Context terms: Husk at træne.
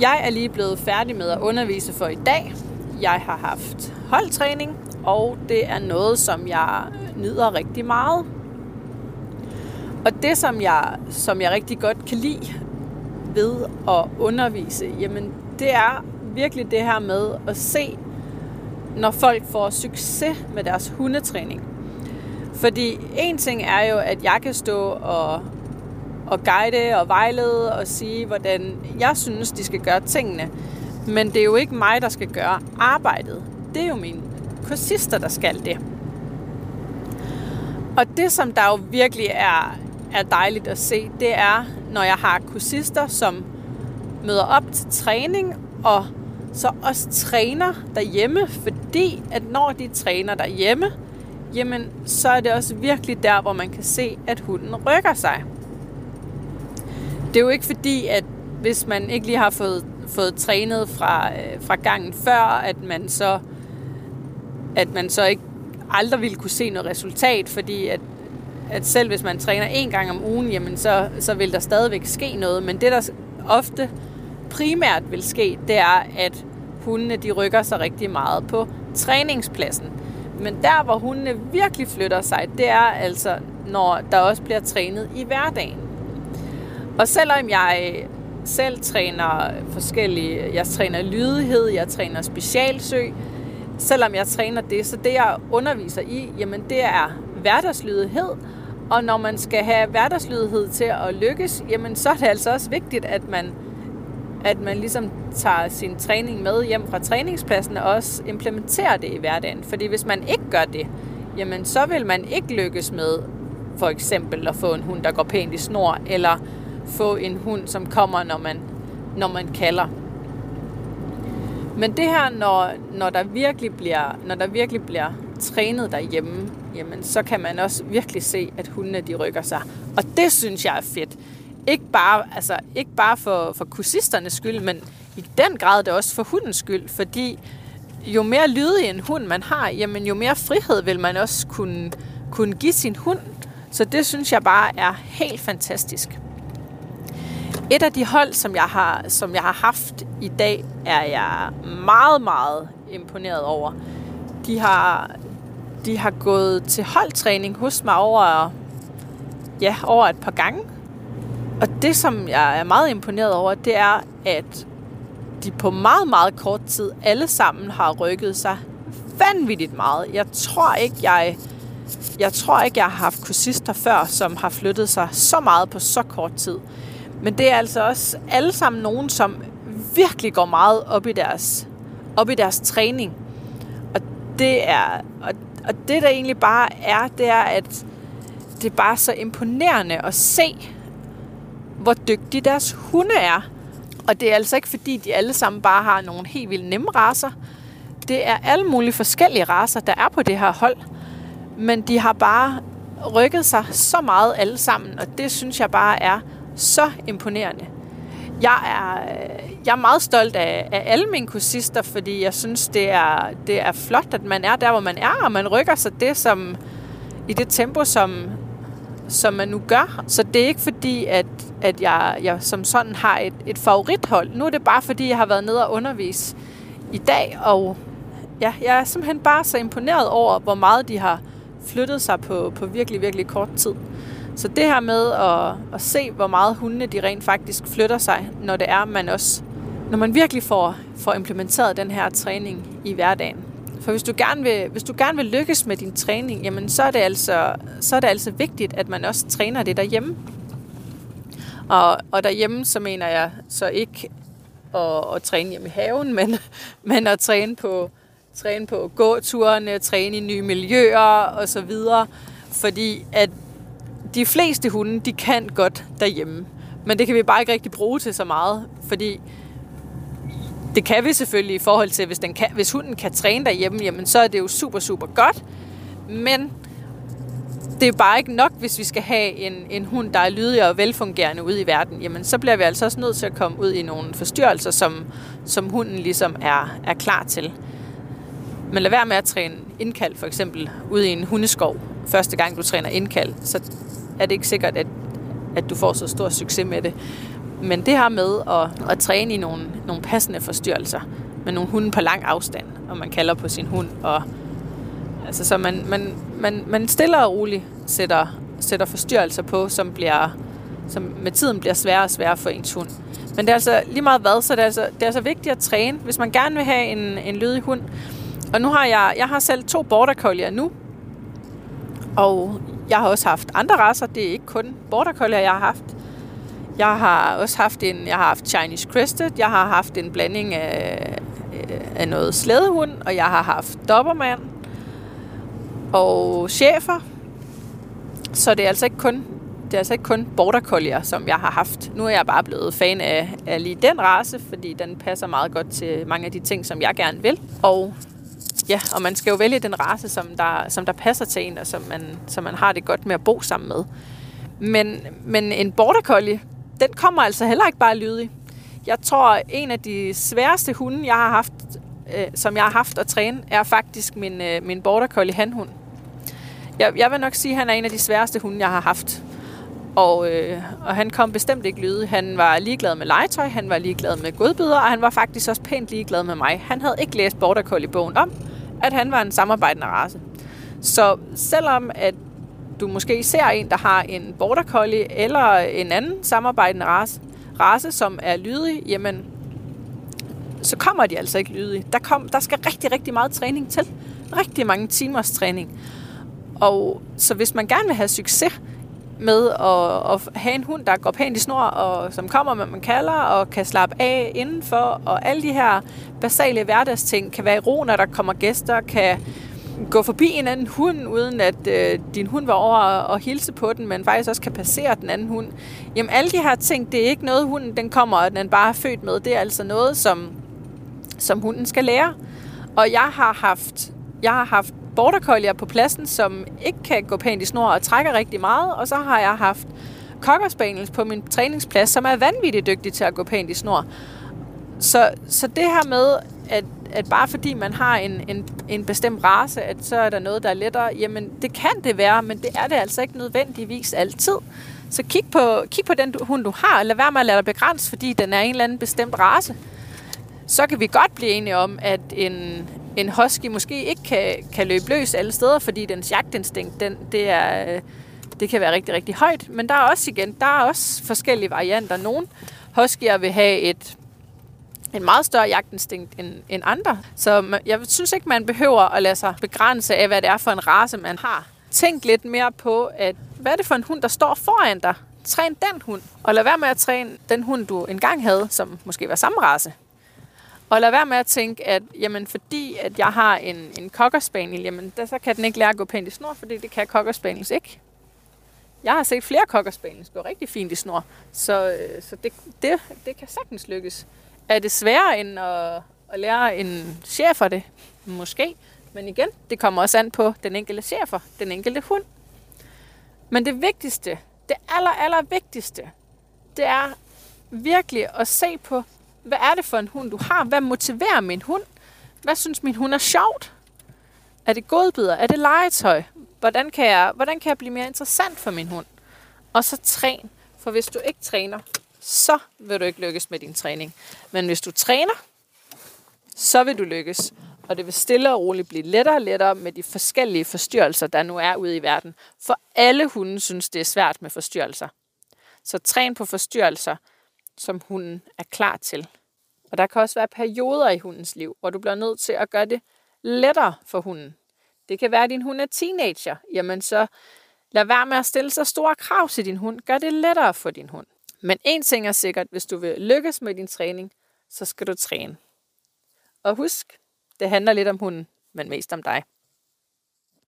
Jeg er lige blevet færdig med at undervise for i dag. Jeg har haft holdtræning, og det er noget, som jeg nyder rigtig meget. Og det, som jeg rigtig godt kan lide ved at undervise, jamen det er virkelig det her med at se, når folk får succes med deres hundetræning. Fordi en ting er jo, at jeg kan stå og guide og vejlede og sige, hvordan jeg synes, de skal gøre tingene. Men det er jo ikke mig, der skal gøre arbejdet. Det er jo mine kursister, der skal det. Og det, som der jo virkelig er dejligt at se, det er, når jeg har kursister, som møder op til træning og så også træner derhjemme, fordi at når de træner derhjemme, jamen så er det også virkelig der, hvor man kan se, at hunden rykker sig. Det er jo ikke fordi, at hvis man ikke lige har fået trænet fra gangen før, at man så ikke aldrig ville kunne se noget resultat, fordi at selv hvis man træner en gang om ugen, jamen så vil der stadigvæk ske noget. Men det, der ofte primært vil ske, det er, at hundene de rykker sig rigtig meget på træningspladsen. Men der, hvor hundene virkelig flytter sig, det er altså, når der også bliver trænet i hverdagen. Og selvom jeg selv træner forskellige, jeg træner lydighed, jeg træner specialsøg, selvom jeg træner det, så det jeg underviser i, jamen det er hverdagslydighed. Og når man skal have hverdagslydighed til at lykkes, jamen så er det altså også vigtigt, at man ligesom tager sin træning med hjem fra træningspladsen og også implementerer det i hverdagen. Fordi hvis man ikke gør det, jamen så vil man ikke lykkes med for eksempel at få en hund, der går pænt i snor, eller få en hund, som kommer, når man kalder. Men det her, når der virkelig bliver trænet derhjemme, jamen så kan man også virkelig se, at hundene de rykker sig. Og det synes jeg er fedt. Ikke bare for kursisternes skyld, men i den grad det også for hundens skyld, fordi jo mere lydig en hund man har, jamen jo mere frihed vil man også kunne give sin hund. Så det synes jeg bare er helt fantastisk. Et af de hold, som jeg har haft i dag, er jeg meget, meget imponeret over. De har gået til holdtræning hos mig over et par gange. Og det, som jeg er meget imponeret over, det er, at de på meget, meget kort tid alle sammen har rykket sig vanvittigt meget. Jeg tror ikke, jeg har haft kursister før, som har flyttet sig så meget på så kort tid. Men det er altså også alle sammen nogen, som virkelig går meget op i deres træning. Og det der egentlig bare er, det er, at det er bare så imponerende at se, hvor dygtige deres hunde er. Og det er altså ikke fordi, de alle sammen bare har nogle helt vildt nemme racer. Det er alle mulige forskellige racer, der er på det her hold. Men de har bare rykket sig så meget alle sammen, og det synes jeg bare er så imponerende. Jeg er meget stolt af alle mine kursister, fordi jeg synes, det er flot, at man er der, hvor man er, og man rykker sig det, som, i det tempo, som man nu gør. Så det er ikke fordi, at jeg som sådan har et favorithold. Nu er det bare fordi, jeg har været nede og undervise i dag, og ja, jeg er simpelthen bare så imponeret over, hvor meget de har flyttet sig på virkelig, virkelig kort tid. Så det her med at se, hvor meget hundene de rent faktisk flytter sig, når man virkelig får implementeret den her træning i hverdagen. For hvis du gerne vil lykkes med din træning, jamen så er det altså vigtigt, at man også træner det derhjemme. Og derhjemme så mener jeg så ikke at træne hjemme i haven, men at træne på gåturene, træne i nye miljøer og så videre, fordi at de fleste hunde, de kan godt derhjemme. Men det kan vi bare ikke rigtig bruge til så meget, fordi det kan vi selvfølgelig i forhold til, hvis hunden kan træne derhjemme, jamen så er det jo super, super godt. Men det er bare ikke nok, hvis vi skal have en hund, der er lydig og velfungerende ude i verden. Jamen så bliver vi altså også nødt til at komme ud i nogle forstyrrelser, som hunden ligesom er klar til. Men lad være med at træne indkald, for eksempel, ude i en hundeskov. Første gang du træner indkald, så er det ikke sikkert, at du får så stor succes med det. Men det her med at træne i nogle passende forstyrrelser med nogle hunde på lang afstand, og man kalder på sin hund, og altså, så man stille og roligt sætter forstyrrelser på, som med tiden bliver sværere og sværere for ens hund. Men det er altså lige meget hvad, så det er altså vigtigt at træne, hvis man gerne vil have en lydig hund. Og nu har jeg har selv 2 border collier nu, og jeg har også haft andre racer. Det er ikke kun border collier, jeg har haft. Jeg har haft Chinese Crested, jeg har haft en blanding af noget slædehund, og jeg har haft Doberman og schæfer. Så det er altså ikke kun border collier, som jeg har haft. Nu er jeg bare blevet fan af lige den race, fordi den passer meget godt til mange af de ting, som jeg gerne vil. Og ja, og man skal jo vælge den race, som der passer til en, og som man har det godt med at bo sammen med. Men en border collie, den kommer altså heller ikke bare lydig. Jeg tror, en af de sværeste hunde, jeg har haft, som jeg har haft at træne, er faktisk min border collie hanhund. Jeg vil nok sige, at han er en af de sværeste hunde, jeg har haft. Og han kom bestemt ikke lydig. Han var ligeglad med legetøj, han var ligeglad med godbidder, og han var faktisk også pænt ligeglad med mig. Han havde ikke læst border collie-bogen om, at han var en samarbejdende race. Så selvom at du måske ser en, der har en border collie eller en anden samarbejdende race, som er lydig, jamen, så kommer de altså ikke lydige. Der skal rigtig, rigtig meget træning til. Rigtig mange timers træning. Og så hvis man gerne vil have succes med at have en hund, der går pænt i snor, og som kommer, med man kalder, og kan slappe af indenfor, og alle de her basale hverdagsting, kan være i ro, når der kommer gæster, kan gå forbi en anden hund, uden at din hund var over og hilse på den, men faktisk også kan passere den anden hund. Jamen alle de her ting, det er ikke noget, hunden den kommer, og den bare er født med. Det er altså noget, som hunden skal lære. Og jeg har haft border collier på pladsen, som ikke kan gå pænt i snor og trækker rigtig meget, og så har jeg haft cocker spaniels på min træningsplads, som er vanvittigt dygtig til at gå pænt i snor. Så det her med, at bare fordi man har en bestemt race, at så er der noget, der er lettere, jamen det kan det være, men det er det altså ikke nødvendigvis altid. Så kig på den hund, du har, og lad være med at lade dig begrænse, fordi den er en eller anden bestemt race. Så kan vi godt blive enige om, at en husky måske ikke kan løbe løs alle steder, fordi dens jagtinstinkt, det kan være rigtig, rigtig højt. Men der er også forskellige varianter. Nogle huskyer vil have en meget større jagtinstinkt end andre. Så jeg synes ikke, man behøver at lade sig begrænse af, hvad det er for en race, man har. Tænk lidt mere på, at hvad er det for en hund, der står foran dig? Træn den hund, og lad være med at træne den hund, du engang havde, som måske var samme race. Og lad være med at tænke, at jamen, fordi at jeg har en cocker spaniel, jamen, så kan den ikke lære at gå pænt i snor, fordi det kan cocker spaniels ikke. Jeg har set flere cocker spaniels gå rigtig fint i snor, så det kan sagtens lykkes. Er det sværere end at lære en schæfer det? Måske. Men igen, det kommer også an på den enkelte schæfer, den enkelte hund. Men det vigtigste, det aller vigtigste, det er virkelig at se på, hvad er det for en hund, du har? Hvad motiverer min hund? Hvad synes min hund er sjovt? Er det godbidder? Er det legetøj? Hvordan kan jeg blive mere interessant for min hund? Og så træn. For hvis du ikke træner, så vil du ikke lykkes med din træning. Men hvis du træner, så vil du lykkes. Og det vil stille og roligt blive lettere og lettere med de forskellige forstyrrelser, der nu er ude i verden. For alle hunde synes, det er svært med forstyrrelser. Så træn på forstyrrelser, som hunden er klar til. Og der kan også være perioder i hundens liv, hvor du bliver nødt til at gøre det lettere for hunden. Det kan være, at din hund er teenager. Jamen så lad være med at stille så store krav til din hund. Gør det lettere for din hund. Men en ting er sikkert, hvis du vil lykkes med din træning, så skal du træne. Og husk, det handler lidt om hunden, men mest om dig.